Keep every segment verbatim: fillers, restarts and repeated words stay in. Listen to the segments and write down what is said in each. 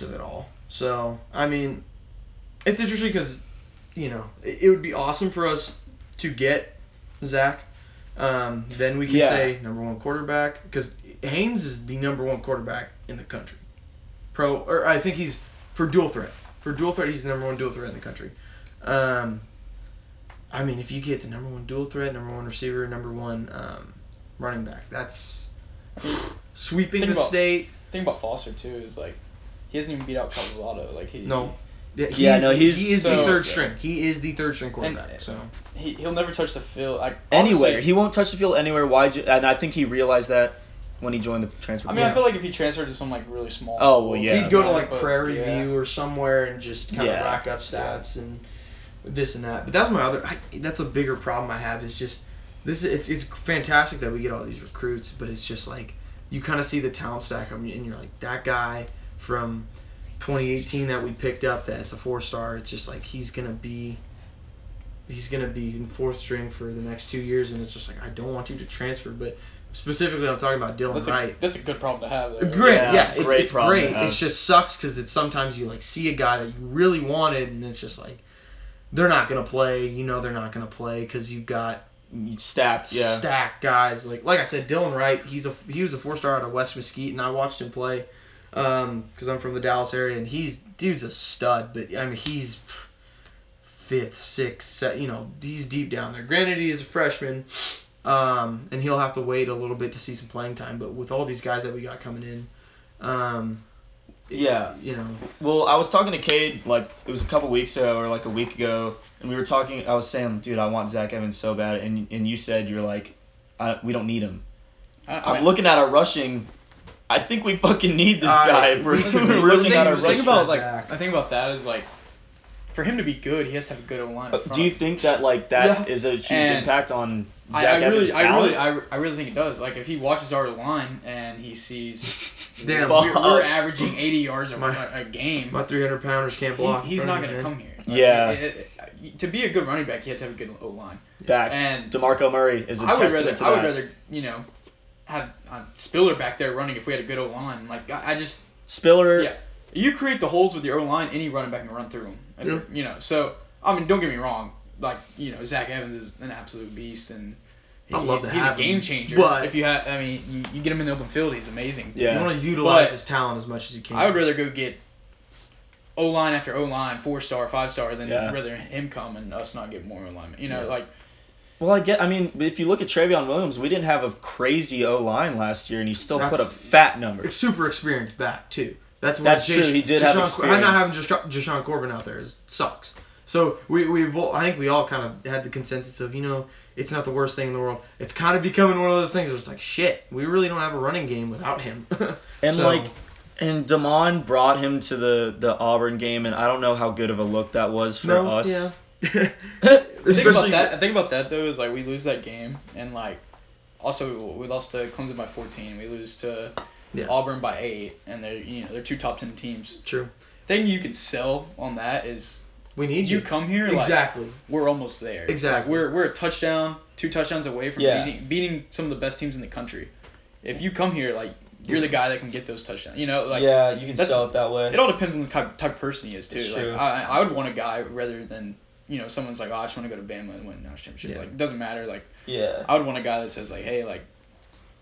impressive at all. So, I mean, it's interesting because, you know, it, it would be awesome for us to get Zach. Um, then we can yeah. say number one quarterback, because Haynes is the number one quarterback in the country. Pro, or I think he's for dual threat. For dual threat, he's the number one dual threat in the country. Um, I mean, if you get the number one dual threat, number one receiver, number one um, running back, that's sweeping think the about, state. Think about Foster too. Is like he hasn't even beat out Calzado. Like he no, yeah, he's, yeah, no, he's he is so the third good. string. He is the third string quarterback. And, so he he'll never touch the field like, anywhere. He won't touch the field anywhere. Why? And I think he realized that when he joined the transfer. I mean, program. I feel like if he transferred to some like really small. Oh well, yeah. He'd go to like but, Prairie yeah. View or somewhere and just kind yeah. of rack up stats yeah. and. This and that, but that's my other. I, that's a bigger problem I have. Is just this. It's it's fantastic that we get all these recruits, but it's just like you kind of see the talent stack. I mean, and you're like that guy from twenty eighteen that we picked up. That's a four star. It's just like he's gonna be, he's gonna be in fourth string for the next two years, and it's just like I don't want you to transfer. But specifically, I'm talking about Dylan that's Wright. A, that's a good problem to have. Though. Great, yeah, yeah it's great. It's, it's, great. It just sucks because it's sometimes you like see a guy that you really wanted, and it's just like. They're not going to play. You know they're not going to play because you've got stacked, yeah. stacked guys. Like like I said, Dylan Wright, he's a, he was a four-star out of West Mesquite, and I watched him play because um, I'm from the Dallas area, and he's dude's a stud. But, I mean, he's fifth, sixth, seventh, you know, he's deep down there. Granted, he is a freshman, um, and he'll have to wait a little bit to see some playing time. But with all these guys that we got coming in, um, yeah, you know. Well, I was talking to Cade, like, it was a couple weeks ago or, like, a week ago, and we were talking, I was saying, dude, I want Zach Evans so bad, and and you said, you're like, I, we don't need him. I, I'm I mean, looking at our rushing, I think we fucking need this I, guy if we're, if we're looking thing, at our rushing. Like, I think about that is, like, for him to be good, he has to have a good O-line. Do you think that, like, that yeah. is a huge and impact on Zach I, I Evans' really, talent? I really, I, I really think it does. Like, if he watches our line and he sees... Damn, we're, we're averaging eighty yards a, my, a game. My three hundred pounders can't block. He, he's not going to come here. Like, yeah. It, it, it, to be a good running back, you have to have a good O-line. Facts. And DeMarco Murray is a I testament rather, to I that. I would rather, you know, have uh, Spiller back there running if we had a good O-line. Like, I, I just... Spiller. Yeah. You create the holes with your O-line, any running back can run through them. And, yeah. You know, so, I mean, don't get me wrong. Like, you know, Zach Evans is an absolute beast and... I he's, love to he's have a game changer. But if you have, I mean, you, you get him in the open field, he's amazing. Yeah. You want to utilize but his talent as much as you can. I would rather go get O line after O line, four star, five star, than yeah. rather him come and us not get more O linemen. You know, yeah. like. Well, I get. I mean, if you look at Travion Williams, we didn't have a crazy O line last year, and he still put up fat numbers. Super experienced back too. That's what that's Jay, true. He did Ja'Shaun, have experience. I'm not having Ja'Shaun Corbin out there. It sucks. So we we both, I think we all kind of had the consensus of, you know, it's not the worst thing in the world. It's kind of becoming one of those things where it's like, shit, we really don't have a running game without him. and, so. like, and DeMond brought him to the, the Auburn game, and I don't know how good of a look that was for no, us. Yeah. Especially that, I think about that, though, is, like, we lose that game, and, like, also we, we lost to Clemson by fourteen. We lose to yeah. Auburn by eight, and they're, you know, they're two top ten teams. True. The thing you can sell on that is... We need you. You come here, exactly. Like, we're almost there. Exactly. Like, we're we're a touchdown, two touchdowns away from yeah. beating beating some of the best teams in the country. If you come here, like you're the guy that can get those touchdowns. You know, like yeah, you can sell it that way. It all depends on the type, type of person he is too. It's like true. I I would want a guy rather than you know someone's like oh I just want to go to Bama and win a national championship. Yeah. Like it doesn't matter. Like yeah, I would want a guy that says like hey like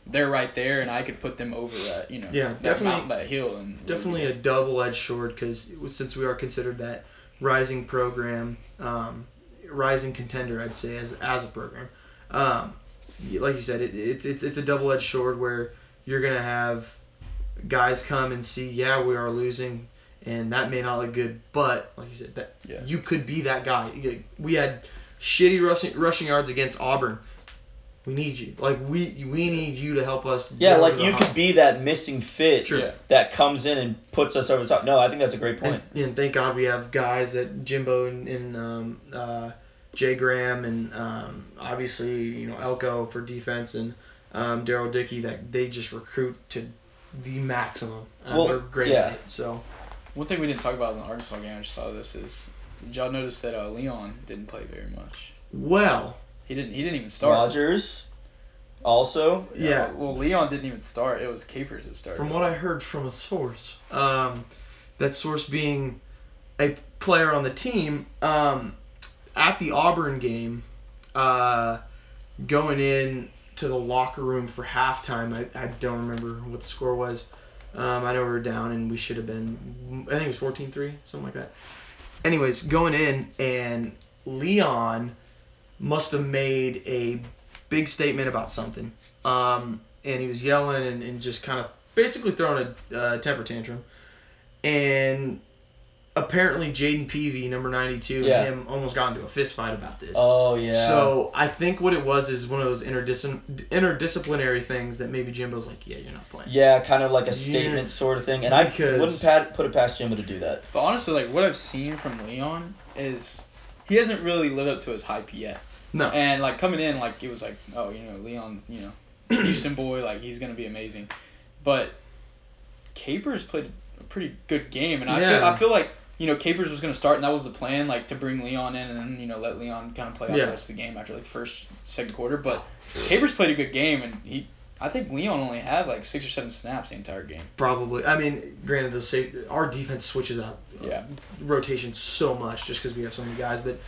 they're right there and I could put them over that you know yeah that definitely mountain, that hill and definitely a double edged sword because since we are considered that. Rising program, um, rising contender, I'd say, as as a program. Um, like you said, it, it, it's it's a double-edged sword where you're going to have guys come and see, yeah, we are losing, and that may not look good, but, like you said, that yeah. you could be that guy. We had shitty rushing, rushing yards against Auburn. We need you. Like, we we need you to help us. Yeah, like, you could be that missing fit True. that comes in and puts us over the top. No, I think that's a great point. And, and thank God we have guys that Jimbo and, and um, uh, Jay Graham and, um, obviously, you know, Elko for defense and um, Darryl Dickey that they just recruit to the maximum. Um, well, they're great yeah. at it. So. One thing we didn't talk about in the Arkansas game, I just saw this, is did y'all notice that uh, Leon didn't play very much? Well... He didn't. He didn't even start. Rodgers, also. Yeah. Uh, well, Leon didn't even start. It was Capers that started. From what I heard from a source, um, that source being a player on the team, um, at the Auburn game, uh, going in to the locker room for halftime, I, I don't remember what the score was. Um, I know we were down and we should have been, I think it was fourteen three, something like that. Anyways, going in, and Leon must have made a big statement about something. Um, and he was yelling and, and just kind of basically throwing a uh, temper tantrum. And apparently Jaden Peavy, number ninety-two, yeah. and him almost got into a fist fight about this. Oh, yeah. So I think what it was is one of those interdis- interdisciplinary things that maybe Jimbo's like, yeah, you're not playing. Yeah, kind of like a statement yeah. sort of thing. And I wouldn't pat- put it past Jimbo to do that. But honestly, like what I've seen from Leon is he hasn't really lived up to his hype yet. No. And like coming in, like it was like, oh, you know, Leon, you know, Houston boy, like he's going to be amazing. But Capers played a pretty good game. And I yeah. feel, I feel like, you know, Capers was going to start, and that was the plan, like to bring Leon in and then, you know, let Leon kind of play out yeah. the rest of the game after like the first, second quarter. But Capers played a good game, and he, I think Leon only had like six or seven snaps the entire game. Probably. I mean, granted, the safe, our defense switches up yeah. rotation so much just because we have so many guys, but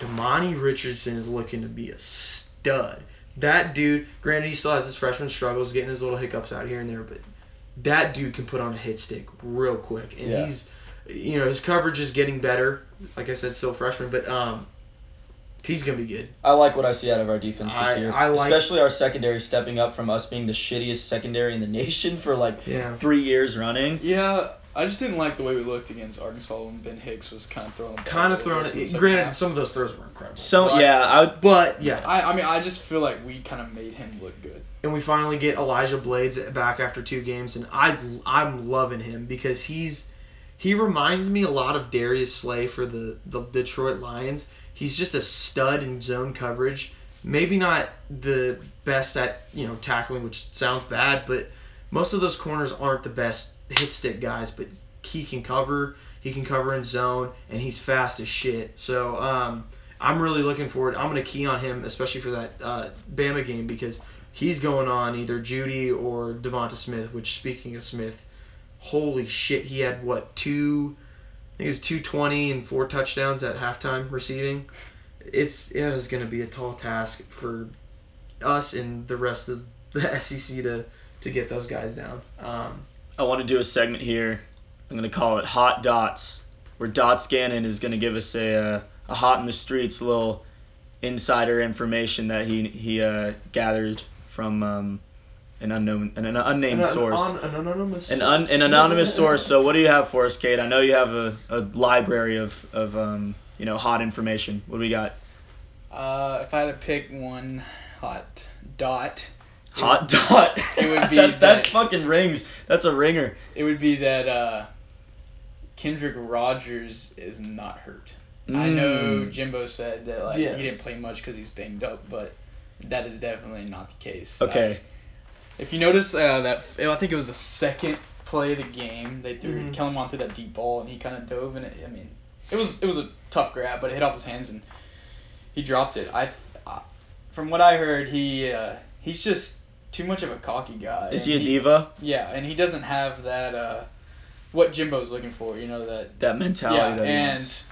DeMonte Richardson is looking to be a stud. That dude, granted, he still has his freshman struggles, getting his little hiccups out here and there, but that dude can put on a hit stick real quick. And yeah. he's, you know, his coverage is getting better. Like I said, still freshman, but um, he's going to be good. I like what I see out of our defense this I, year. I like, especially our secondary stepping up from us being the shittiest secondary in the nation for like yeah. three years running. Yeah. I just didn't like the way we looked against Arkansas when Ben Hicks was kind of throwing. Kind of throwing. Granted, half. Some of those throws were incredible. So but, yeah, I would, but yeah, I, I mean, I just feel like we kind of made him look good. And we finally get Elijah Blades back after two games, and I I'm loving him because he's he reminds me a lot of Darius Slay for the, the Detroit Lions. He's just a stud in zone coverage. Maybe not the best at, you know, tackling, which sounds bad, but most of those corners aren't the best hit stick guys, but he can cover, he can cover in zone, and he's fast as shit. So um, I'm really looking forward. I'm going to key on him, especially for that uh, Bama game, because he's going on either Judy or Devonta Smith, which, speaking of Smith, holy shit, he had, what, two, I think it was two twenty and four touchdowns at halftime receiving. It's, it is going to be a tall task for us and the rest of the S E C to, to get those guys down. Um I want to do a segment here. I'm going to call it Hot Dots, where Dots Gannon is going to give us a uh, a hot in the streets little insider information that he he uh, gathered from um, an unknown an, an unnamed an, source. An, an anonymous an, un, an anonymous source. So what do you have for us, Cade? I know you have a, a library of of um, you know, hot information. What do we got? Uh, if I had to pick one hot dot. Hot it, dot. It would be that, that, that fucking rings. That's a ringer. It would be that uh, Kendrick Rogers is not hurt. Mm. I know Jimbo said that like yeah. he didn't play much because he's banged up, but that is definitely not the case. Okay. I, if you notice uh, that, I think it was the second play of the game. They threw mm. Kellen Mond threw that deep ball, and he kind of dove, and it, I mean, it was it was a tough grab, but it hit off his hands, and he dropped it. I, I from what I heard, he uh, he's just too much of a cocky guy. Is he a he, diva? Yeah, and he doesn't have that, uh, what Jimbo's looking for, you know, that... That mentality yeah, that he and wants.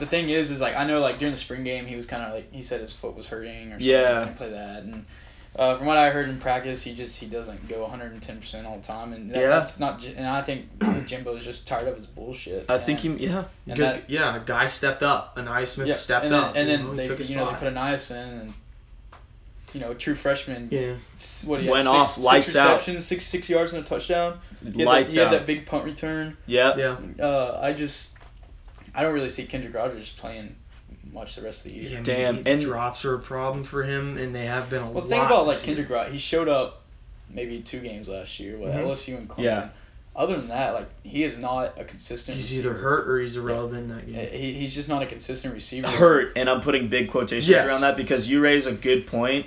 The thing is, is, like, I know, like, during the spring game, he was kind of, like, he said his foot was hurting or something. Yeah. Play that, and uh, from what I heard in practice, he just, he doesn't go one hundred ten percent all the time, and that, yeah. that's not, and I think Jimbo's just tired of his bullshit. I and, think he, yeah. Because, yeah, a guy stepped up, and Ainias Smith yeah, stepped and then, up. And then, Ooh, they, took you know, spot. They put Ainias in, and... You know, true freshman. Yeah. What he went had, off six, lights six receptions, out. Six six yards and a touchdown. He lights that, he out. He had that big punt return. Yeah. Yeah. Uh, I just, I don't really see Kendrick Rogers playing much the rest of the year. Yeah, damn. And drops are a problem for him, and they have been a well, lot. Well, think about like Kendrick Rogers. He showed up maybe two games last year with mm-hmm. L S U and Clemson. Yeah. Other than that, like he is not a consistent. He's receiver. Either hurt or he's irrelevant yeah. that game. He he's just not a consistent receiver. Hurt, and I'm putting big quotations yes. around that because you raise a good point.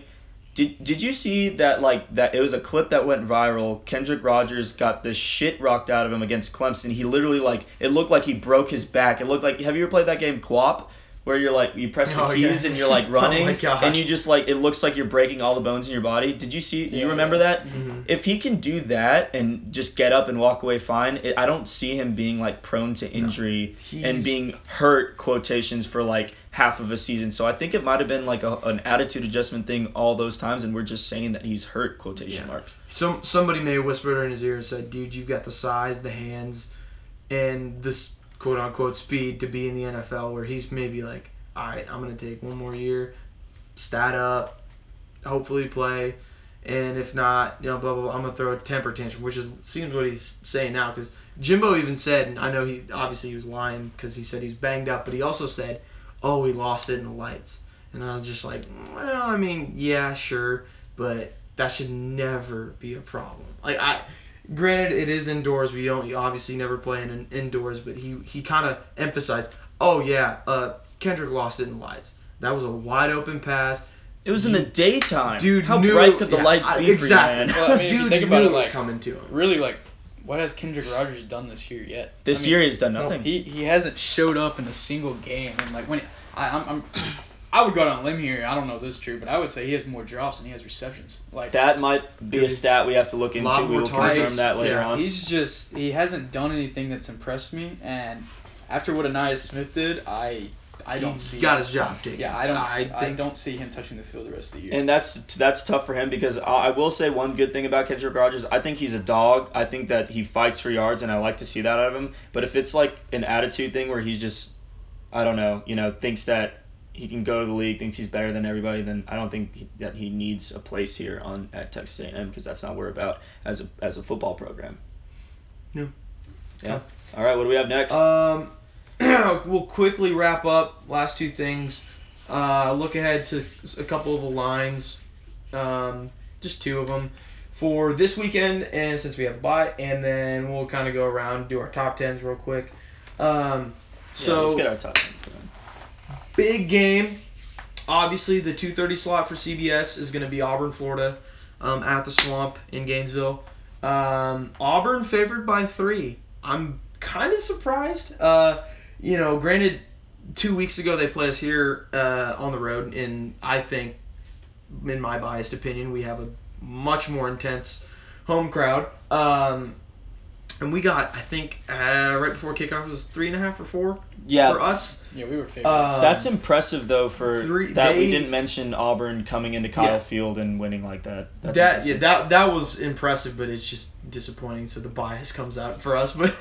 Did did you see that, like, that it was a clip that went viral? Kendrick Rogers got the shit rocked out of him against Clemson. He literally, like, it looked like he broke his back. It looked like, have you ever played that game, Quap? where you're like, you press the oh, keys yeah. and you're like running oh and you just like, it looks like you're breaking all the bones in your body. Did you see, yeah, you remember that? Mm-hmm. If he can do that and just get up and walk away fine, it, I don't see him being like prone to injury no. and being hurt, quotations, for like half of a season. So I think it might have been like a, an attitude adjustment thing all those times, and we're just saying that he's hurt, quotation yeah. marks. Some Somebody may have whispered in his ear and said, dude, you've got the size, the hands, and this quote-unquote speed to be in the N F L, where he's maybe like, all right, I'm going to take one more year, stat up, hopefully play, and if not, you know, blah, blah, blah, I'm going to throw a temper tantrum, which is seems what he's saying now, because Jimbo even said, and I know he obviously he was lying because he said he was banged up, but he also said, oh, we lost it in the lights. And I was just like, well, I mean, yeah, sure, but that should never be a problem. Like, I... Granted, it is indoors. We don't obviously never play in indoors, but he, he kind of emphasized, oh, yeah, uh, Kendrick lost it in lights. That was a wide-open pass. It was dude, in the daytime. Dude, How knew, bright could the yeah, lights I, be exactly. for you, man? Well, I mean, dude, think about it, like, coming to him. Really, like, what has Kendrick Rogers done this year yet? This I mean, year he's done nothing. He he hasn't showed up in a single game. And, like, when I, I'm... I'm I would go down a limb here. I don't know if this is true, but I would say he has more drops than he has receptions. Like that might be a stat we have to look into. We will confirm that later yeah, on. He's just he hasn't done anything that's impressed me. And after what Ainias Smith did, I I don't he see got him. his job taken. Yeah, I don't I, see, I don't see him touching the field the rest of the year. And that's that's tough for him because I will say one good thing about Kendrick Rogers. I think he's a dog. I think that he fights for yards, and I like to see that out of him. But if it's like an attitude thing where he's just I don't know, you know, thinks that he can go to the league, thinks he's better than everybody, then I don't think he, that he needs a place here on at Texas A and M because that's not what we're about as a as a football program. No. Yeah. All right, what do we have next? Um, we'll quickly wrap up last two things. Uh, look ahead to a couple of the lines, um, just two of them, for this weekend and since we have a bye, and then we'll kind of go around, do our top tens real quick. Um, so yeah, let's get our top tens going. Big game. Obviously, the two thirty slot for C B S is going to be Auburn, Florida, um, at the Swamp in Gainesville. Um, Auburn favored by three. I'm kind of surprised. Uh, you know, granted, two weeks ago they played us here uh, on the road, and I think, in my biased opinion, we have a much more intense home crowd. Um, and we got, I think, uh, right before kickoff was three and a half or four. Yeah. For us. Yeah, we were favored. Um, That's impressive, though, for three, that they, we didn't mention Auburn coming into Kyle yeah. Field and winning like that. That's that impressive. Yeah, that that was impressive, but it's just disappointing. So the bias comes out for us, but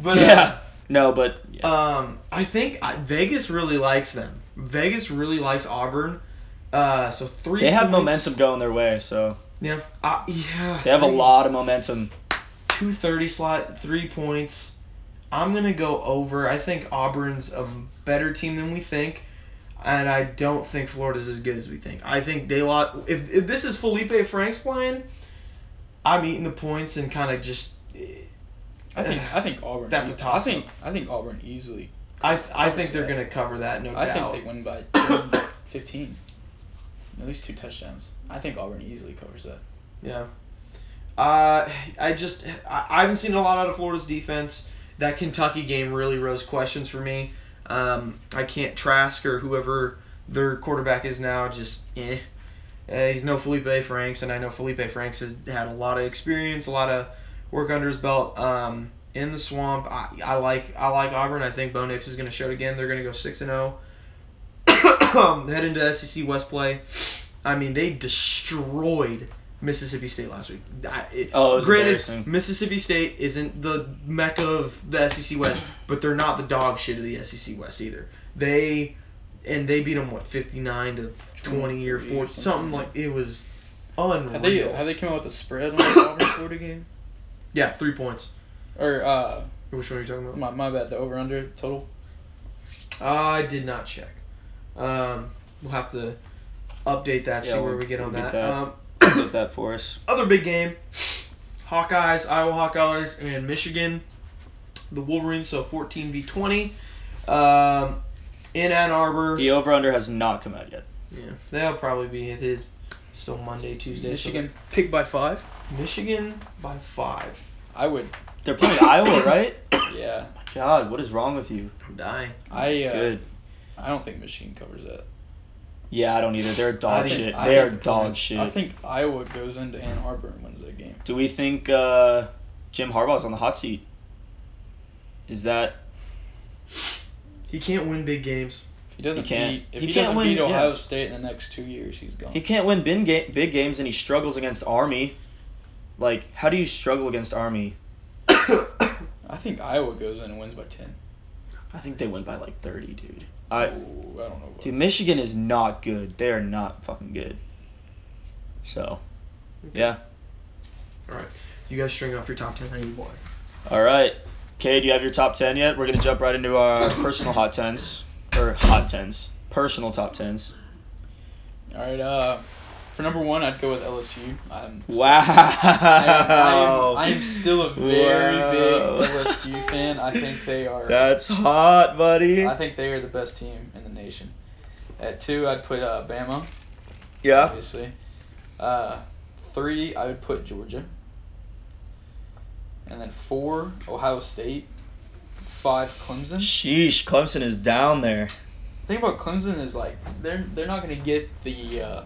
but yeah, uh, no, but yeah. um, I think I, Vegas really likes them. Vegas really likes Auburn. Uh, so three. They points. have momentum going their way. So yeah, uh, yeah. They have three, a lot of momentum. two thirty slot, three points. I'm going to go over. I think Auburn's a better team than we think, and I don't think Florida's as good as we think. I think they lost. If, if this is Felipe Franks playing, I'm eating the points and kind of just I think I think Auburn. That's a toss. I think I think Auburn easily. I I think they're going to cover that, no doubt. I think they win by fifteen. At least two touchdowns. I think Auburn easily covers that. Yeah. Uh I just I, I haven't seen a lot out of Florida's defense. That Kentucky game really rose questions for me. Um, I can't Trask or whoever their quarterback is now. Just eh. Uh, he's no Felipe Franks, and I know Felipe Franks has had a lot of experience, a lot of work under his belt um, in the Swamp. I, I like I like Auburn. I think Bo Nix is going to show it again. They're going to go six and zero. Head into S E C West play. I mean, they destroyed Mississippi State last week. I, it, oh, it was granted, Mississippi State isn't the mecca of the S E C West, but they're not the dog shit of the S E C West either. They and they beat them what fifty-nine to twenty or forty, or something, something like it was unreal. Have they, have they come out with a spread on the Auburn Florida game? Yeah, three points. Or uh, which one are you talking about? My my bad. The over under total. Uh, I did not check. Um, we'll have to update that. Yeah, see where we'll, we get on we'll that. Get that. Um, Did that for us. Other big game, Hawkeyes, Iowa Hawkeyes, and Michigan, the Wolverines. So fourteen v twenty, um, in Ann Arbor. The over under has not come out yet. Yeah, they'll probably be. It is still Monday, Tuesday. Michigan so pick by five. Michigan by five. I would. They're playing Iowa, right? Yeah. Oh my God, what is wrong with you? I'm dying. I uh, good. I don't think Michigan covers that. Yeah, I don't either. They're dog think, shit. I they are the dog Clemson. shit. I think Iowa goes into Ann Arbor and wins that game. Do we think uh, Jim Harbaugh's on the hot seat? Is that... He can't win big games. He doesn't he can't. beat, if he, he can't doesn't win, beat Ohio yeah. State in the next two years, he's gone. He can't win big, ga- big games, and he struggles against Army. Like, how do you struggle against Army? I think Iowa goes in and wins by ten. I think they win by, like, thirty, dude. I, Ooh, I don't know. Dude, Michigan is not good. They are not fucking good. So, okay. yeah. All right. You guys string off your top ten. I need water. All right. Kay, do you have your top ten yet? We're going to jump right into our personal hot tens. Or hot tens. Personal top tens. All right. Uh, for number one, I'd go with L S U. I'm still, wow. I am, I am, I am still a very wow. big L S U fan. I think they are. That's hot, buddy. I think they are the best team in the nation. At two, I'd put uh, Bama. Yeah. Obviously. Uh, three, I would put Georgia. And then four, Ohio State. Five, Clemson. Sheesh, Clemson is down there. The thing about Clemson is, like, they're they're not going to get the uh,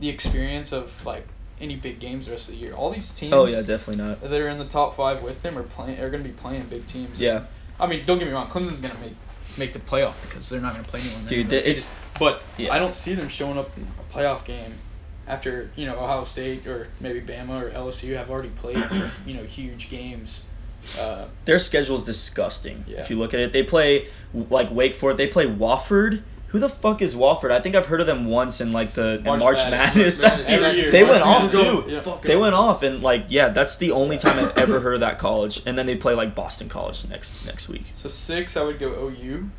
the experience of, like, any big games the rest of the year. All these teams. Oh yeah, definitely not. That are in the top five with them are playing. Are going to be playing big teams. Yeah. And, I mean, don't get me wrong. Clemson's going to make make the playoff because they're not going to play anyone. Dude, they, it's. But yeah. I don't see them showing up in a playoff game after, you know, Ohio State or maybe Bama or L S U have already played these, you know, huge games. Uh, Their schedule is disgusting. Yeah. If you look at it, they play like Wake Forest. They play Wofford. Who the fuck is Wofford? I think I've heard of them once in like the March, in March Madness. Madness. That's Every the, year. They March went off too. Yeah. They went off and like yeah, that's the only time I've ever heard of that college. And then they play like Boston College next next week. So six, I would go O U.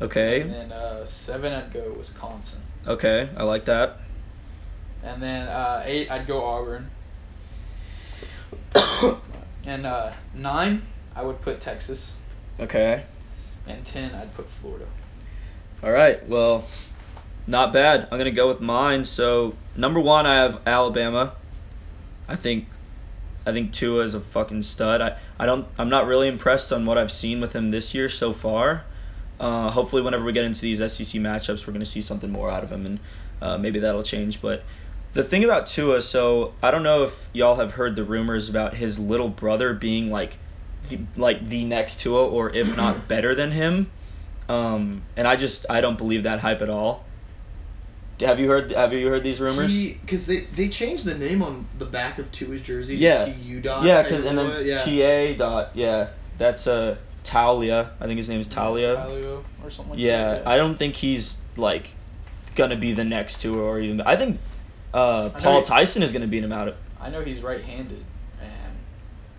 Okay. And then uh, seven, I'd go Wisconsin. Okay, I like that. And then uh, eight, I'd go Auburn. And uh, nine, I would put Texas. Okay. And ten, I'd put Florida. All right. Well, not bad. I'm going to go with mine. So, number one, I have Alabama. I think I think Tua is a fucking stud. I, I don't, I'm not really impressed on what I've seen with him this year so far. Uh, hopefully, whenever we get into these S E C matchups, we're going to see something more out of him, and uh, maybe that'll change. But the thing about Tua, so I don't know if y'all have heard the rumors about his little brother being like the, like the next Tua, or if not better than him. Um, and I just I don't believe that hype at all. Have you heard Have you heard these rumors? Because they, they changed the name on the back of Tua's jersey to yeah. T U dot. Yeah, because and then yeah. T A dot. Yeah, that's uh, Talia. I think his name is Talia. Talia or something like yeah, that. Yeah, I don't think he's like gonna be the next Tua, or even I think. Uh, Paul he, Tyson is going to beat him out of. I know he's right-handed, and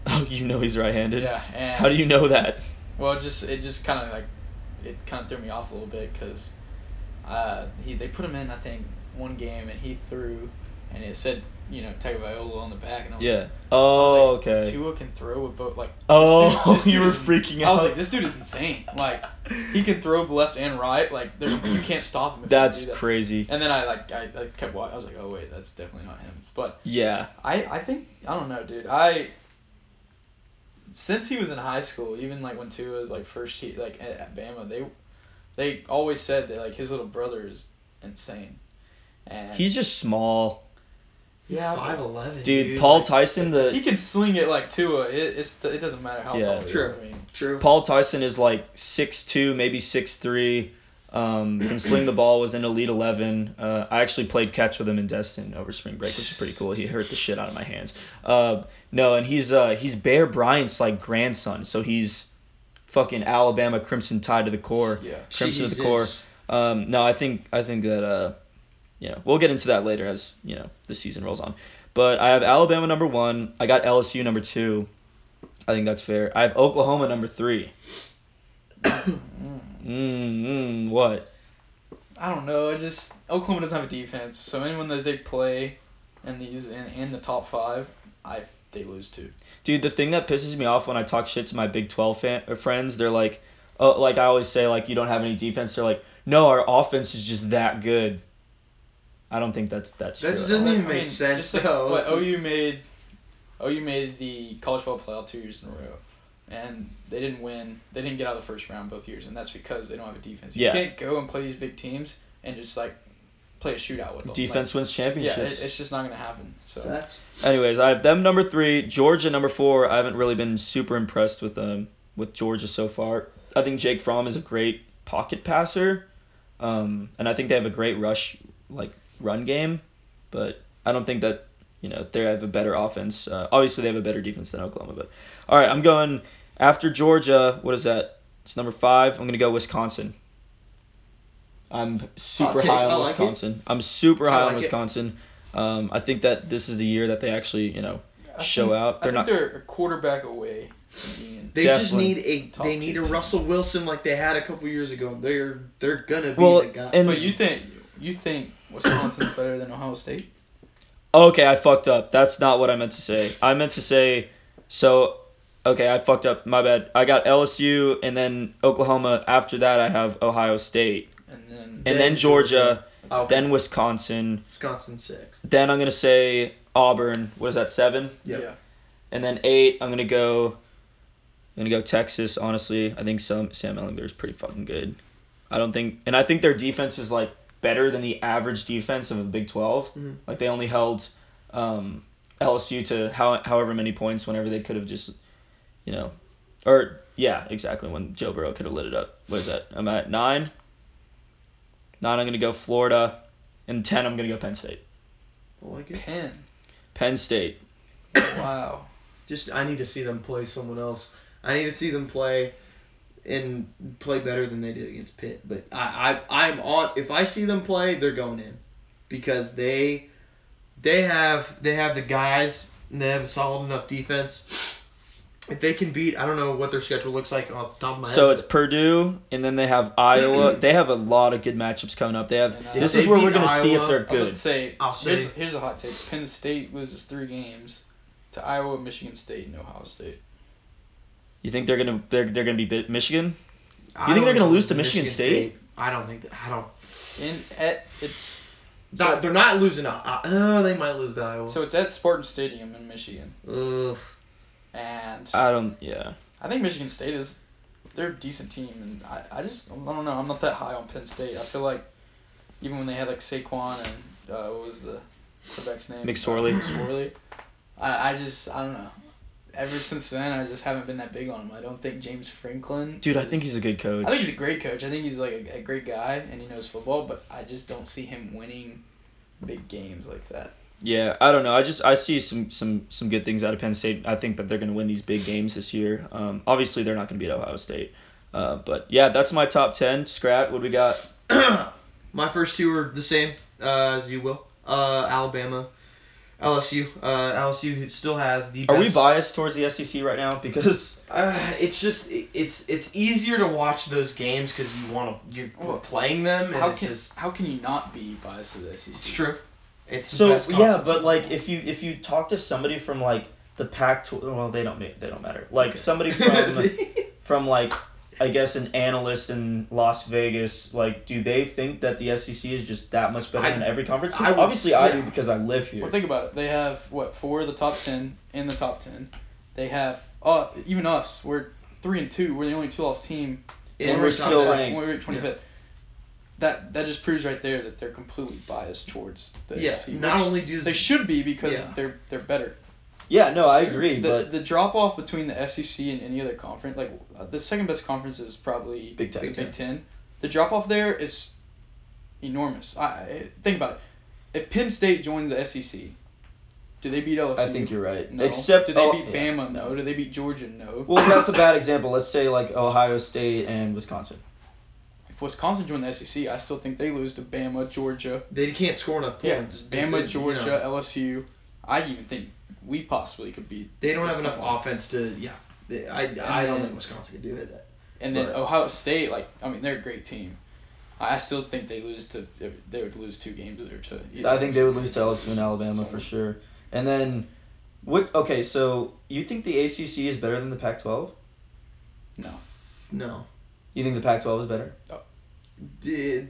oh, you know he's right-handed. Yeah. And how do you know that? Well, it just it just kind of like it kind of threw me off a little bit because uh, he they put him in I think one game and he threw and it said you know Tagovailoa on the back and I was yeah like, oh I was like, okay Tua can throw with both like oh dude, you were freaking out I was like this dude is insane like he can throw left and right like there you can't stop him if that's that. Crazy and then I like I, I kept watching I was like oh wait that's definitely not him but yeah I, I think I don't know dude I since he was in high school even like when Tua was like first he like at, at Bama they they always said that like his little brother is insane and he's just small. He's yeah, five eleven, dude, dude. Paul like, Tyson, the he can sling it like Tua. It it's it doesn't matter how yeah, tall. True, I mean. True. Paul Tyson is like six two, maybe six three. Um, can sling the ball. Was in Elite Eleven. Uh, I actually played catch with him in Destin over spring break, which is pretty cool. He hurt the shit out of my hands. Uh, no, and he's uh he's Bear Bryant's like grandson, so he's fucking Alabama Crimson Tide to the core. Yeah, Crimson Jesus. to the core. Um, no, I think I think that uh. You know, we'll get into that later as, you know, the season rolls on. But I have Alabama number one. I got L S U number two. I think that's fair. I have Oklahoma number three. mm, mm, what? I don't know. I just Oklahoma doesn't have a defense. So anyone that they play in these in, in the top five, I they lose to. Dude, the thing that pisses me off when I talk shit to my Big twelve fan, or friends, they're like, oh, like I always say, like, you don't have any defense. They're like, no, our offense is just that good. I don't think that's that's that true. That doesn't even I mean, make sense, like, though. What, O U made O U made the college football playoff two years in a row. and they didn't win. They didn't get out of the first round both years, and that's because they don't have a defense. You yeah. can't go and play these big teams and just, like, play a shootout with them. Defense like, wins championships. Yeah, it, it's just not going to happen. So, Facts. Anyways, I have them number three, Georgia number four. I haven't really been super impressed with um with Georgia so far. I think Jake Fromm is a great pocket passer, um, and I think they have a great rush like run game, but I don't think that you know they have a better offense. Uh, obviously, they have a better defense than Oklahoma. But all right, I'm going after Georgia. What is that? It's number five. I'm going to go Wisconsin. I'm super high on Wisconsin. I'm super high on Wisconsin. Um, I think that this is the year that they actually, you know, show out. They're not. They're a quarterback away. They just need a. They need a Russell Wilson like they had a couple years ago. They're they're gonna be the guy. So you think you think Wisconsin's better than Ohio State? Okay, I fucked up. That's not what I meant to say. I meant to say, so. Okay, I fucked up. My bad. I got L S U and then Oklahoma. After that, I have Ohio State. And then, and then, then Georgia, Georgia then Wisconsin. Wisconsin six. Then I'm going to say Auburn. What is that, seven? Yep. Yeah. And then eight, I'm going to go I'm going to go Texas, honestly. I think some, Sam Ellinger is pretty fucking good. I don't think – and I think their defense is, like, better than the average defense of a Big twelve. Mm-hmm. Like, they only held um, L S U to how, however many points whenever they could have just, you know – or, yeah, exactly, when Joe Burrow could have lit it up. What is that? I'm at nine. Nine, I'm going to go Florida. And ten, I'm going to go Penn State. I like it. Penn. Penn State. Wow. Just, I need to see them play someone else. I need to see them play and play better than they did against Pitt. But I, I, I'm on. If I see them play, they're going in, because they, they have they have the guys and they have a solid enough defense. If they can beat, I don't know what their schedule looks like off the top of my head. So it's Purdue, and then they have Iowa. They have a lot of good matchups coming up. They have. And, uh, this is where we're going to see if they're good. I was going to say, I'll say here's, here's a hot take. Penn State loses three games to Iowa, Michigan State, and Ohio State. You think they're going to they're they're going to be Michigan? You think they're going to lose to Michigan, Michigan State? State? I don't think that. I don't. And at, it's. Not, so, they're not losing. Uh, oh, they might lose to Iowa. So it's at Spartan Stadium in Michigan. Ugh. And I don't, yeah. I think Michigan State is, they're a decent team, and I, I just, I don't know, I'm not that high on Penn State. I feel like even when they had, like, Saquon and, uh, what was the quarterback's name? McSorley. McSorley. I, I just, I don't know. Ever since then, I just haven't been that big on him. I don't think James Franklin. Dude, is, I think he's a good coach. I think he's a great coach. I think he's, like, a, a great guy, and he knows football, but I just don't see him winning big games like that. Yeah, I don't know. I just I see some, some, some good things out of Penn State. I think that they're going to win these big games this year. Um, obviously, they're not going to be at Ohio State. Uh, but, yeah, that's my top ten. Scrat, what do we got? My first two are the same uh, as you will. Uh, Alabama, L S U. Uh, L S U still has the best. Are we biased towards the S E C right now? Because uh, it's just it, it's it's easier to watch those games because you want to you're oh, playing them. And how it's can just, how can you not be biased to the S E C? It's true. It's so yeah, but like if you if you talk to somebody from like the Pac twelve, well they don't they don't matter. Like okay. Somebody from from like I guess an analyst in Las Vegas, like do they think that the S E C is just that much better I, than every conference? I obviously would, I do yeah. because I live here. Well, think about it. They have what four of the top ten in the top ten. They have oh even us we're three and two. We're the only two loss team. And, and we're, we're still ranked. We're twenty-fifth. Yeah. That that just proves right there that they're completely biased towards the yeah, S E C. Not only do they should be because yeah. they're they're better. Yeah, no, I agree. The, but the drop off between the S E C and any other conference, like uh, the second best conference is probably Big Ten. Big Ten. Big Ten. The drop off there is enormous. I, I think about it. If Penn State joined the S E C, do they beat L S U? I think you're right. No. Except do they beat oh, yeah. Bama? No. Do they beat Georgia? No. Well, that's a bad example. Let's say like Ohio State and Wisconsin. Wisconsin joined the S E C, I still think they lose to Bama, Georgia. They can't score enough points. Yeah, Bama, a, Georgia, you know, L S U. I even think we possibly could beat. They don't Wisconsin. have enough offense to. Yeah, they, I, I then, don't think Wisconsin could do that. And but. then Ohio State, like I mean, they're a great team. I still think they lose to. They would lose two games or two. I think they would lose to L S U and Alabama so. for sure. And then, what? Okay, so you think the A C C is better than the Pac twelve? No. No. You think the Pac twelve is better? Oh. They've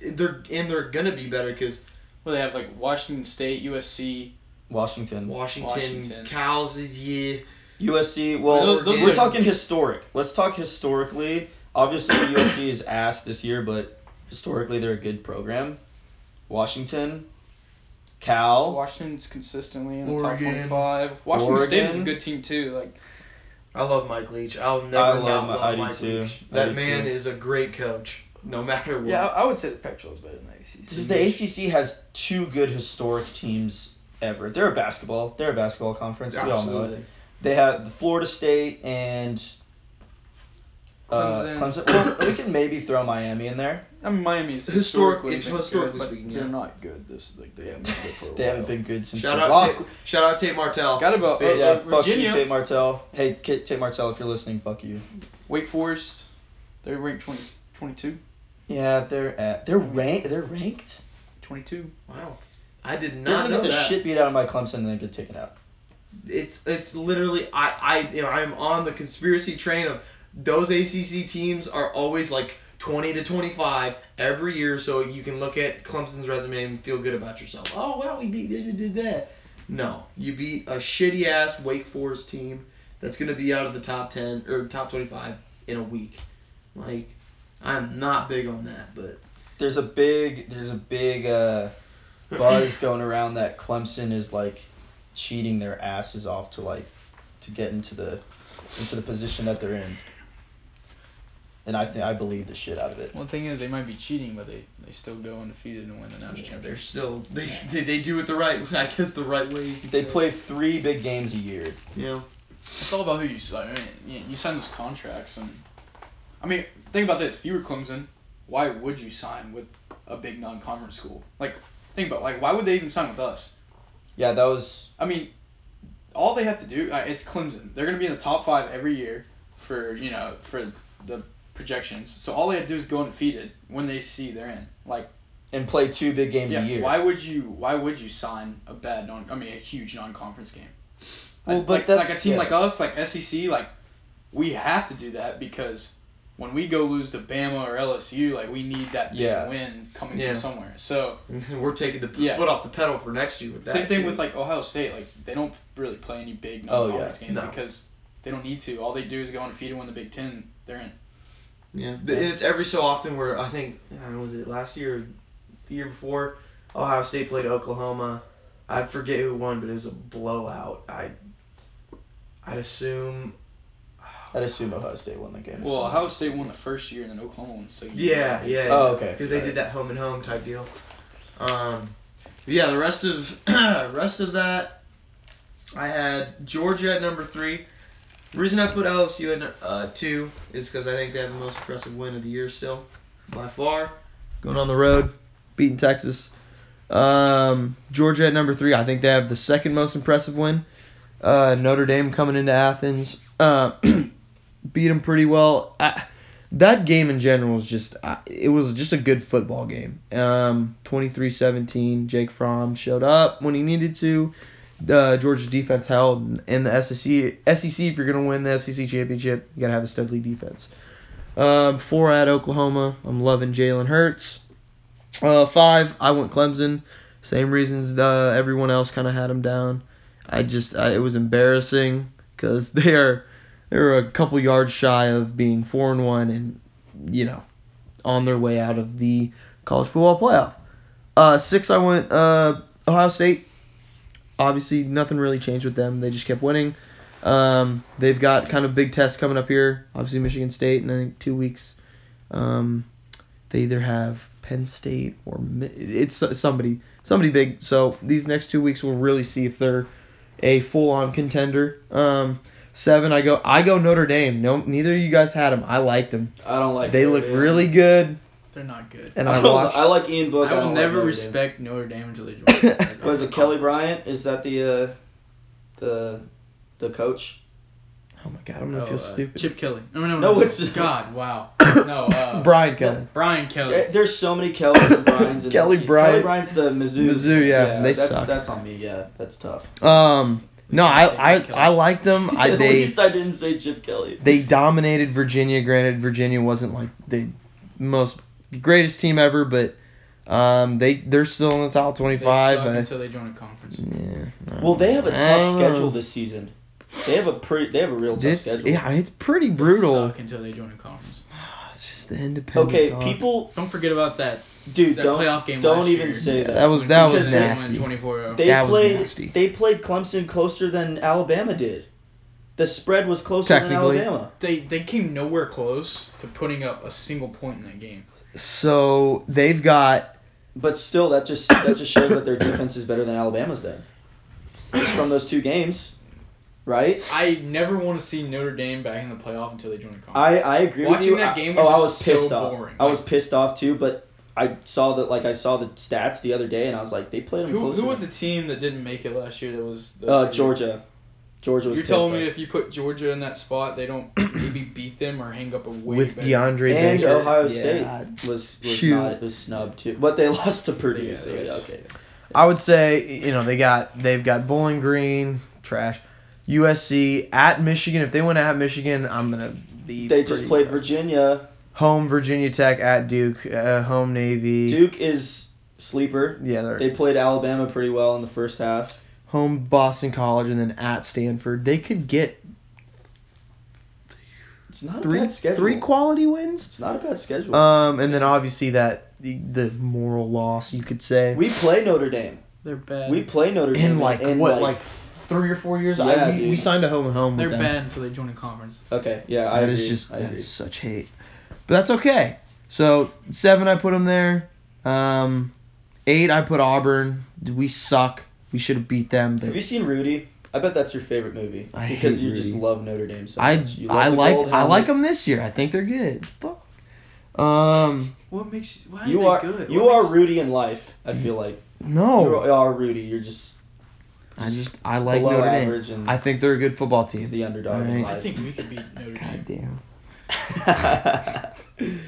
they're and they're gonna be better because well they have like Washington State, U S C, Washington, Washington, Washington. Cal's yeah, U S C, well, those, those we're are, talking historic. Let's talk historically. Obviously, U S C is ass this year, but historically they're a good program. Washington, Cal. Washington's consistently in the Oregon. Top twenty-five. Washington Oregon. State is a good team, too. Like, I love Mike Leach. I'll never I love, love I Mike too. Leach. That I man too. Is a great coach, no matter what. Yeah, I would say the Pac twelve is better than the A C C. This is the A C C has two good historic teams ever. They're a basketball. They're a basketball conference. Yeah, we all know it. They have Florida State and uh, Clemson. Clemson. Well, we can maybe throw Miami in there. I mean, Miami's historically, historically, historically good, speaking, yeah. They're not good. This is like they haven't been good for a while. They haven't been good since. Shout out, Tate, shout out Tate Martell. Got about oh, yeah, fuck you, Tate Martell. Hey, Tate Martell, if you're listening, fuck you. Wake Forest, they're ranked twenty, twenty-two. Yeah, they're at they're ranked. They're ranked twenty-two. Wow, I did not know that. They're gonna get the shit beat out of by Clemson and then get taken out. It's it's literally I I you know, I'm on the conspiracy train of those A C C teams are always like. twenty to twenty-five every year, so you can look at Clemson's resume and feel good about yourself. Oh, wow, we beat did, did that. No, you beat a shitty-ass Wake Forest team that's going to be out of the top ten or top twenty-five in a week. Like, I'm not big on that, but... There's a big, there's a big uh, buzz going around that Clemson is, like, cheating their asses off to, like, to get into the into the position that they're in. And I think I believe the shit out of it. One thing is they might be cheating, but they, they still go undefeated and win the national yeah, championship. They're still they, they they do it the right I guess the right way. They say. Play three big games a year. Yeah, it's all about who you sign. Right? You, you sign those contracts, and I mean, think about this: if you were Clemson, why would you sign with a big non-conference school? Like, think about like why would they even sign with us? Yeah, that was. I mean, all they have to do uh, it's Clemson. They're gonna be in the top five every year for you know for the. Projections. So all they have to do is go undefeated when they see they're in, like, and play two big games yeah, a year. Why would you? Why would you sign a bad non? I mean, a huge non-conference game. Well, like, but like, that's, like a team yeah. like us, like S E C, like we have to do that because when we go lose to Bama or L S U, like we need that big yeah. win coming yeah. from somewhere. So we're taking the yeah. foot off the pedal for next year. With that, same thing dude. With like Ohio State, like they don't really play any big non-conference oh, yeah. games no. because they don't need to. All they do is go undefeated when the Big Ten they're in. Yeah, and it's every so often where I think, was it last year, the year before, Ohio State played Oklahoma. I forget who won, but it was a blowout. I, I'd assume. I'd assume Ohio State won the game. Well, Ohio State won the first year, and then Oklahoma won the second year. Yeah, yeah. Oh, okay. Because they did that home and home type deal. Um, yeah, the rest of rest of that, I had Georgia at number three. The reason I put L S U in uh, two is because I think they have the most impressive win of the year still, by far. Going on the road, beating Texas. Um, Georgia at number three. I think they have the second most impressive win. Uh, Notre Dame coming into Athens. Uh, beat them pretty well. I, that game in general was just I, it was just a good football game. Um, twenty-three seventeen, Jake Fromm showed up when he needed to. Uh, Georgia's defense held in the S E C. S E C, if you're going to win the S E C championship, you got to have a studly defense. Um, four at Oklahoma. I'm loving Jalen Hurts. Uh, five, I went Clemson. Same reasons uh, everyone else kind of had them down. I just I, it was embarrassing because they are they were a couple yards shy of being four and one and you know on their way out of the college football playoff. Uh, six, I went uh, Ohio State. Obviously, nothing really changed with them. They just kept winning. Um, they've got kind of big tests coming up here. Obviously, Michigan State in, I think, two weeks. Um, they either have Penn State or it's somebody somebody big. So these next two weeks, we'll really see if they're a full-on contender. Um, seven, I go I go Notre Dame. No, neither of you guys had them. I liked them. I don't like them. They look really good. They're not good. And I, I, watched, I like Ian Book. I, I will never like respect Notre Dame until they join. Was it Kelly Bryant? Is that the uh, the the coach? Oh my god, I'm gonna oh, feel uh, stupid. Chip Kelly. No, no, no. no it's God. Wow. No. Uh, Brian Kelly. Brian Kelly. There's so many Kellys and Bryans. In Kelly Bryant. Kelly Bryant's the Mizzou. Mizzou, yeah. yeah they that's, suck. That's on me. Yeah, that's tough. Um. No, I I, I liked them. I, At they, least I didn't say Chip Kelly. They dominated Virginia. Granted, Virginia wasn't like the most greatest team ever, but um, they they're still in the top twenty-five. They suck I, until they join a conference. Yeah. Well, they have a tough schedule this season. They have a pretty. They have a real tough it's, schedule. Yeah, it's pretty brutal. They suck until they join a conference. It's just the independent. Okay, dog. people. Don't forget about that. Dude, that don't playoff game don't last even year. say yeah, that. That was that because was nasty. They, they that played. Was nasty. They played Clemson closer than Alabama did. The spread was closer than Alabama. They they came nowhere close to putting up a single point in that game. So they've got. But still, that just that just shows that their defense is better than Alabama's. Then, just from those two games. Right? I never want to see Notre Dame back in the playoff until they join the conference. I, I agree Watching with you. Watching that game was, I, oh, I was pissed so off. boring. I like, was pissed off too, but I saw that like I saw the stats the other day, and I was like, they played them who, closer. Who was the team that didn't make it last year? That was the uh, Georgia. Georgia was. You're pissed telling off. me if you put Georgia in that spot, they don't maybe beat them or hang up a win with better. DeAndre and Baker. Ohio State yeah. was was Shoot. not it was snubbed too, but they lost to Purdue. Yeah, so yeah, okay. I would say you know they got they've got Bowling Green trash. U S C at Michigan. If they win at Michigan, I'm gonna be. They just played impressed. Virginia. Home Virginia Tech at Duke. Uh, home Navy. Duke is sleeper. Yeah, they're... they played Alabama pretty well in the first half. Home Boston College and then at Stanford. They could get. It's not three, a bad schedule. Three quality wins. It's not a bad schedule. Um, and then obviously that the, the moral loss you could say. We play Notre Dame. They're bad. We play Notre Dame in like in what like. like Three or four years. Yeah, I, we, we signed a home and home. They're with them. banned until they join a conference. Okay, yeah, I that agree. Is just I that agree. is such hate, but that's okay. So seven, I put them there. Um, eight, I put Auburn. We suck. We should have beat them. But have you seen Rudy? I bet that's your favorite movie I because you Rudy. just love Notre Dame so much. I you love I like I like them this year. I think they're good. Fuck. Um, what makes why you are they good? You what are makes... Rudy in life. I feel like no, you are Rudy. You're just. I just I like Notre Dame. I think they're a good football team. He's the underdog. Right. In life. I think we could beat Notre Dame. God damn.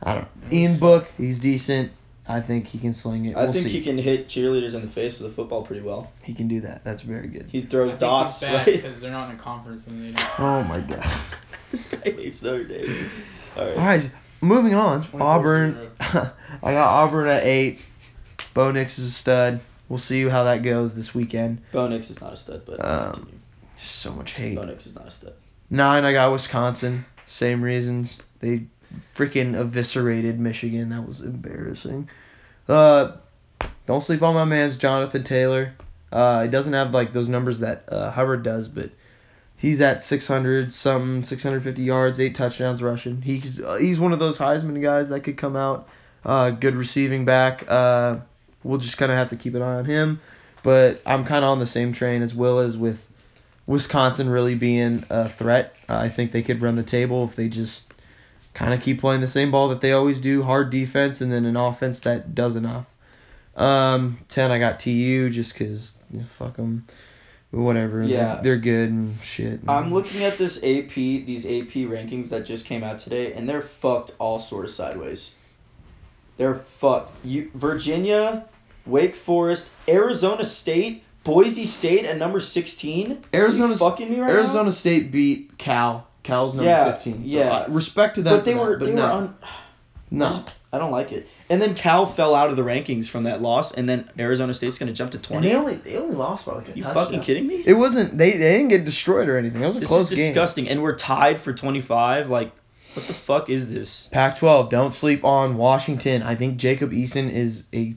I don't. Ian Book, he's decent. I think he can sling it. I we'll think see. he can hit cheerleaders in the face with a football pretty well. He can do that. That's very good. He throws I think dots he's bad right because they're not in a conference and they don't. Oh my god. This guy hates Notre Dame. All right. All right. Moving on. Auburn. I got Auburn at eight. Bo Nix is a stud. We'll see how that goes this weekend. Bo Nix is not a stud, but um, continue. So much hate. Bo Nix is not a stud. Nine, I got Wisconsin. Same reasons. They freaking eviscerated Michigan. That was embarrassing. Uh, don't sleep on my man's Jonathan Taylor. Uh, he doesn't have like those numbers that uh, Hubbard does, but he's at six hundred, some six hundred fifty yards, eight touchdowns rushing. He's uh, he's one of those Heisman guys that could come out. Uh, good receiving back. Uh. We'll just kind of have to keep an eye on him. But I'm kind of on the same train as Will is with Wisconsin really being a threat. Uh, I think they could run the table if they just kind of keep playing the same ball that they always do, hard defense, and then an offense that does enough. Um, ten, I got T U just because, you know, fuck them, whatever. Yeah. They're, they're good and shit. And I'm looking at this A P, these A P rankings that just came out today, and they're fucked all sort of sideways. They're fucked. You, Virginia, Wake Forest, Arizona State, Boise State at number sixteen. Arizona, fucking me right Arizona now? State beat Cal. Cal's number yeah, fifteen. So yeah. I, respect to that. But they were. That, but they no. were un- no. I, just, I don't like it. And then Cal fell out of the rankings from that loss, and then Arizona State's going to jump to twenty. And they only they only lost by like a touchdown. You touch fucking now. kidding me? It wasn't. They, they didn't get destroyed or anything. It was a this close game. This is disgusting. Game. And we're tied for twenty-five. Like. What the fuck is this? Pac twelve, don't sleep on Washington. I think Jacob Eason is a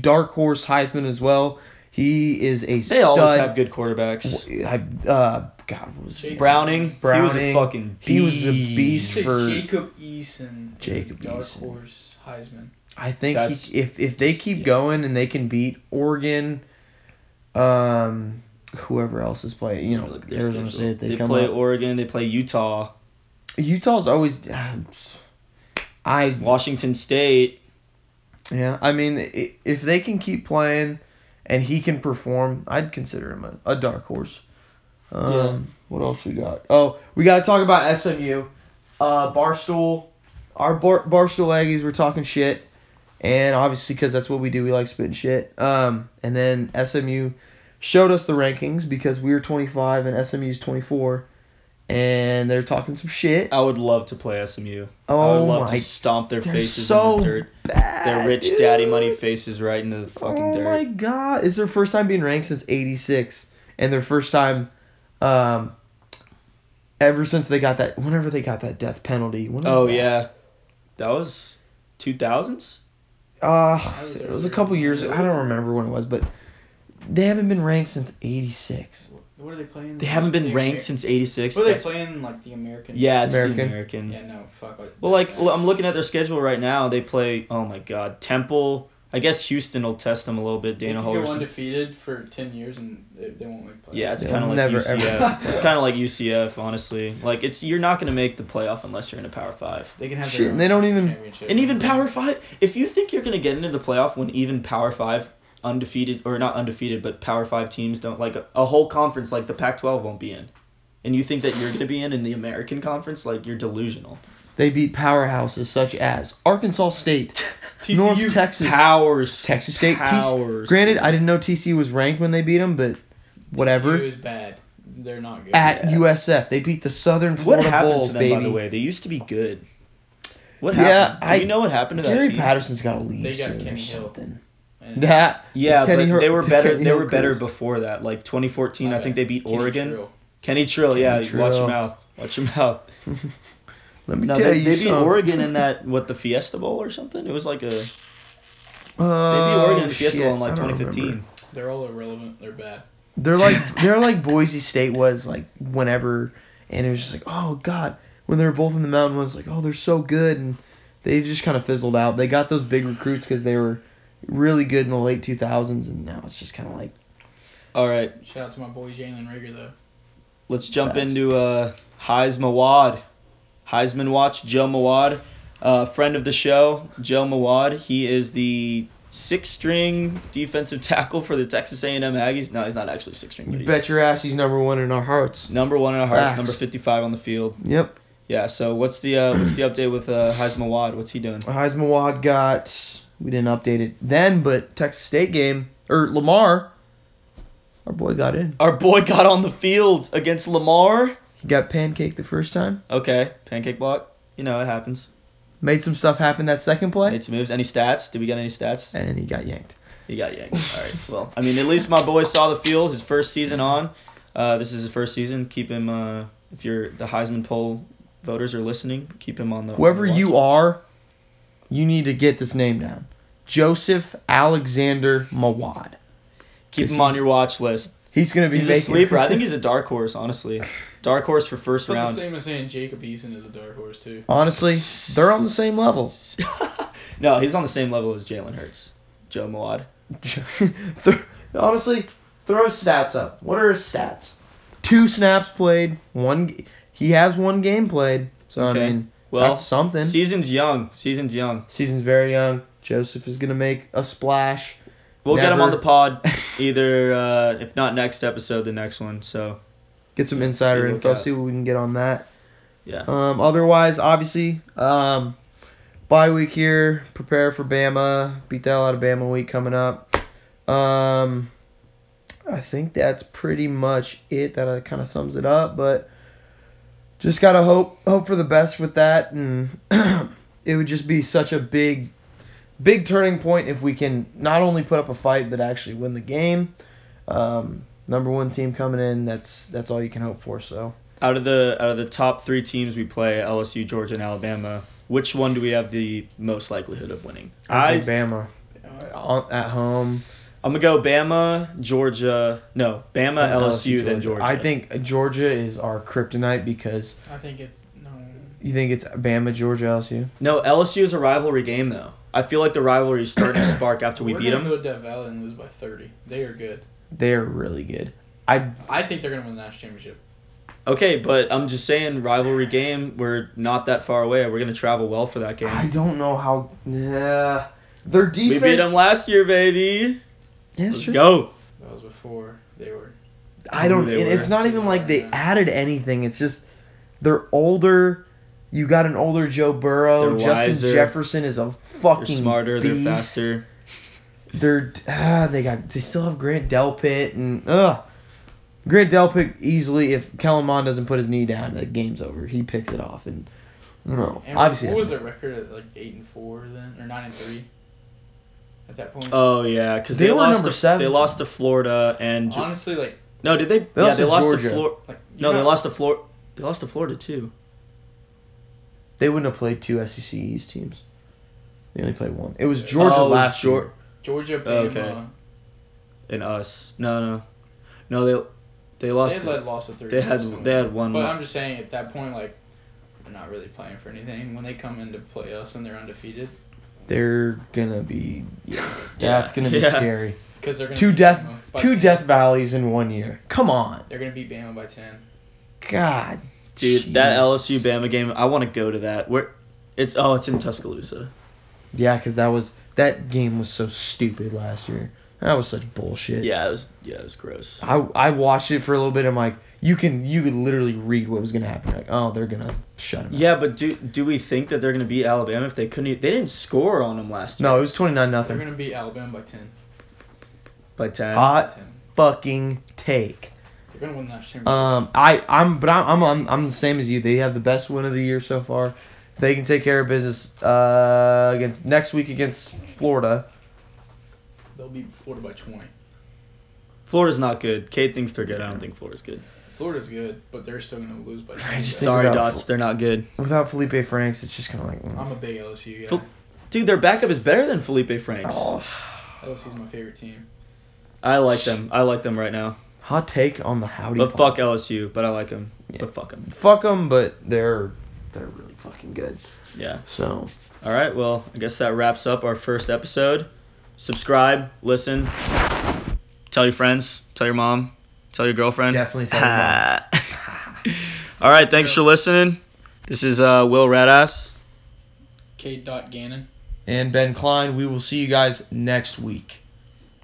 dark horse Heisman as well. He is a they stud. They always have good quarterbacks. I, uh, God, what was Jacob. Browning. Browning. He was a fucking beast. He was a beast for... Jacob Eason. Jacob dark Eason. Dark horse Heisman. I think he, if, if they just, keep yeah. going and they can beat Oregon... um, whoever else is playing, you know, look Arizona State. They, they come play up. Oregon. They play Utah. Utah's always, uh, I Washington State. Yeah, I mean, if they can keep playing, and he can perform, I'd consider him a, a dark horse. Um, yeah. What else we got? Oh, we got to talk about S M U, uh, Barstool. Our bar, Barstool Aggies were talking shit, and obviously because that's what we do, we like spitting shit. Um, and then S M U showed us the rankings because we were twenty five and S M U's twenty four. And they're talking some shit. I would love to play S M U. Oh, I would love my. to stomp their they're faces so in the dirt. Bad, their rich dude. daddy money faces right into the fucking oh dirt. Oh my god. It's their first time being ranked since eighty-six. And their first time Um, ever since they got that, whenever they got that death penalty. When was oh, that? yeah. That was two thousands? Uh, it was a couple years ago. I don't remember when it was, but they haven't been ranked since eighty-six. What are they playing? They haven't been the ranked American. Since eighty-six. What are they That's, playing, like, the American? Yeah, it's American. the American. Yeah, no, fuck. Well, like, well, I'm looking at their schedule right now. They play, oh, my God, Temple. I guess Houston will test them a little bit. Dana Holgerson. They go undefeated for ten years, and they, they won't make playoffs. Yeah, it's kind of like never, U C F. It's kind of like U C F, honestly. Like, it's you're not going to make the playoff unless you're in a Power Five. They can have Shit, their own they don't even, championship. And even Power Five, if you think you're going to get into the playoff when even Power Five undefeated, or not undefeated, but Power Five teams don't, like, a, a whole conference like the Pac twelve won't be in. And you think that you're going to be in in the American Conference, like, you're delusional. They beat powerhouses such as Arkansas State, T C U, North Texas, Powers, Texas State. Powers. T C U. Granted, I didn't know T C U was ranked when they beat them, but whatever. T C U is bad. They're not good. At yeah. U S F, they beat the Southern Florida Bulls. What happened Bulls, to them, baby. By the way? They used to be good. What happened? Yeah, Do I, you know what happened to Gary that team? Gary Patterson's got to leave. They got Kenny Hill. That yeah, but Her- they were better. Kenny they Hill were better goes. Before that. Like twenty fourteen, I, I think they beat Kenny Oregon. Trill. Kenny Trill. Kenny yeah, Trill. Watch your mouth. Watch your mouth. Let me no, tell they, you they beat something. Oregon in that, what, the Fiesta Bowl or something? It was like a... Oh, they beat Oregon in the Fiesta shit. Bowl in like twenty fifteen. Remember. They're all irrelevant. They're bad. They're like they're like Boise State was like whenever, and it was just like, oh, God. When they were both in the Mountain West, like, oh, they're so good. And they just kind of fizzled out. They got those big recruits because they were really good in the late two thousands, and now it's just kind of like... All right. Shout out to my boy Jalen Rigger, though. Let's jump Facts. into uh, Haynes Mawad. Heisman Watch, Joe Mawad, uh, friend of the show, Joe Mawad. He is the six-string defensive tackle for the Texas A and M Aggies. No, he's not actually six-string. You bet your ass he's number one in our hearts. Number one in our hearts, Facts. Number fifty-five on the field. Yep. Yeah, so what's the uh, what's the update with uh, Haynes Mawad? What's he doing? Haynes Mawad got, we didn't update it then, but Texas State game, or Lamar, our boy got in. Our boy got on the field against Lamar. He got pancaked the first time. Okay, pancake block. You know, it happens. Made some stuff happen that second play. Made some moves. Any stats? Did we get any stats? And he got yanked. He got yanked. All right, well, I mean, at least my boy saw the field his first season on. Uh, this is his first season. Keep him, uh, if you're the Heisman poll voters are listening, keep him on the Whoever on the you are, you need to get this name down. Joseph Alexander Mawad. Keep him on your watch list. He's going to be he's making... He's a sleeper. I think he's a dark horse, honestly. Dark horse for first round. It's the same as saying Jacob Eason is a dark horse, too. Honestly, they're on the same level. No, he's on the same level as Jalen Hurts. Joe Mawad. Honestly, throw stats up. What are his stats? Two snaps played. One. He has one game played. So, okay. I mean, well, that's something. Season's young. Season's young. Season's very young. Joseph is going to make a splash. We'll Never. get him on the pod, either, uh, if not next episode, the next one. So, get some insider info, out. see what we can get on that. Yeah. Um, otherwise, obviously, um, bye week here. Prepare for Bama. Beat the hell out of Bama week coming up. Um, I think that's pretty much it. That kind of sums it up. But just gotta hope hope for the best with that, and it would just be such a big. Big turning point if we can not only put up a fight but actually win the game. Um, number one team coming in, that's that's all you can hope for. So out of the out of the top three teams we play, L S U, Georgia, and Alabama, which one do we have the most likelihood of winning? Alabama. I, at home. I'm gonna go Bama, Georgia. No, Bama, L S U, L S U Georgia. Then Georgia. I think Georgia is our kryptonite because. I think it's no. You think it's Bama, Georgia, L S U? No, L S U is a rivalry game though. I feel like the rivalry is starting to spark after we We're beat them. We're going to go to Death Valley and lose by thirty. They are good. They are really good. I I think they're going to win the national championship. Okay, but I'm just saying rivalry game, we're not that far away. We're going to travel well for that game. I don't know how... Nah. Their defense... We beat them last year, baby. Yes, Let's true. go. That was before they were... I don't... It, were. It's not even like they added anything. It's just they're older... You got an older Joe Burrow. Justin Jefferson is a fucking beast. They're smarter. Beast. They're faster. They're ah, they got they still have Grant Delpit and ugh. Grant Delpit easily, if Kellen Mond doesn't put his knee down, the game's over. He picks it off and I don't know. And obviously, what was their record at like eight and four then or nine and three at that point? Oh yeah, because they, they were lost number to, seven. They lost to Florida and honestly like. No, did they? They yeah, they to lost Georgia. to Florida. Like, no, know, they lost to Florida. They lost to Florida too. They wouldn't have played two S E C East teams. They only played one. It was Georgia oh, last year. Georgia, Georgia beat oh, okay. And us. No, no, no. They they lost. They had lost to three. They had they had one. But I'm just saying, at that point, like, they're not really playing for anything. When they come in to play us and they're undefeated, they're gonna be. Yeah, yeah it's gonna be yeah. scary. Because they're gonna two death two ten. Death valleys in one year. Come on. They're gonna beat Bama by ten. God. Dude, Jeez. That L S U Bama game, I want to go to that. Where, it's oh, it's in Tuscaloosa. Yeah, because that was that game was so stupid last year. That was such bullshit. Yeah, it was. Yeah, it was gross. I I watched it for a little bit. I'm like, you can you could literally read what was gonna happen. Like, oh, they're gonna shut them. Yeah, out. But do do we think that they're gonna beat Alabama if they couldn't? They didn't score on them last year. No, it was twenty-nine nothing. They're gonna beat Alabama by ten. By ten. Hot by ten. Fucking take. They're gonna win that championship. Um, I, I'm, but I'm, I'm, I'm the same as you. They have the best win of the year so far. They can take care of business. Uh, against next week against Florida. They'll beat Florida by twenty. Florida's not good. Cade thinks they're good. I don't think Florida's good. Florida's good, but they're still gonna lose by twenty. Sorry, Dots. Fl- they're not good. Without Felipe Franks, it's just kind of like. Mm. I'm a big L S U guy. Fel- Dude, their backup is better than Felipe Franks. Oh. L S U's my favorite team. I like them. I like them right now. Hot take on the howdy. But fuck L S U, but I like them. Yeah. But fuck them. Fuck them, but they're they're really fucking good. Yeah. So. All right. Well, I guess that wraps up our first episode. Subscribe, listen, tell your friends, tell your mom, tell your girlfriend. Definitely tell your mom. All right. Thanks for listening. This is uh, Will Radass, Cade Gannon, and Ben Klein. We will see you guys next week.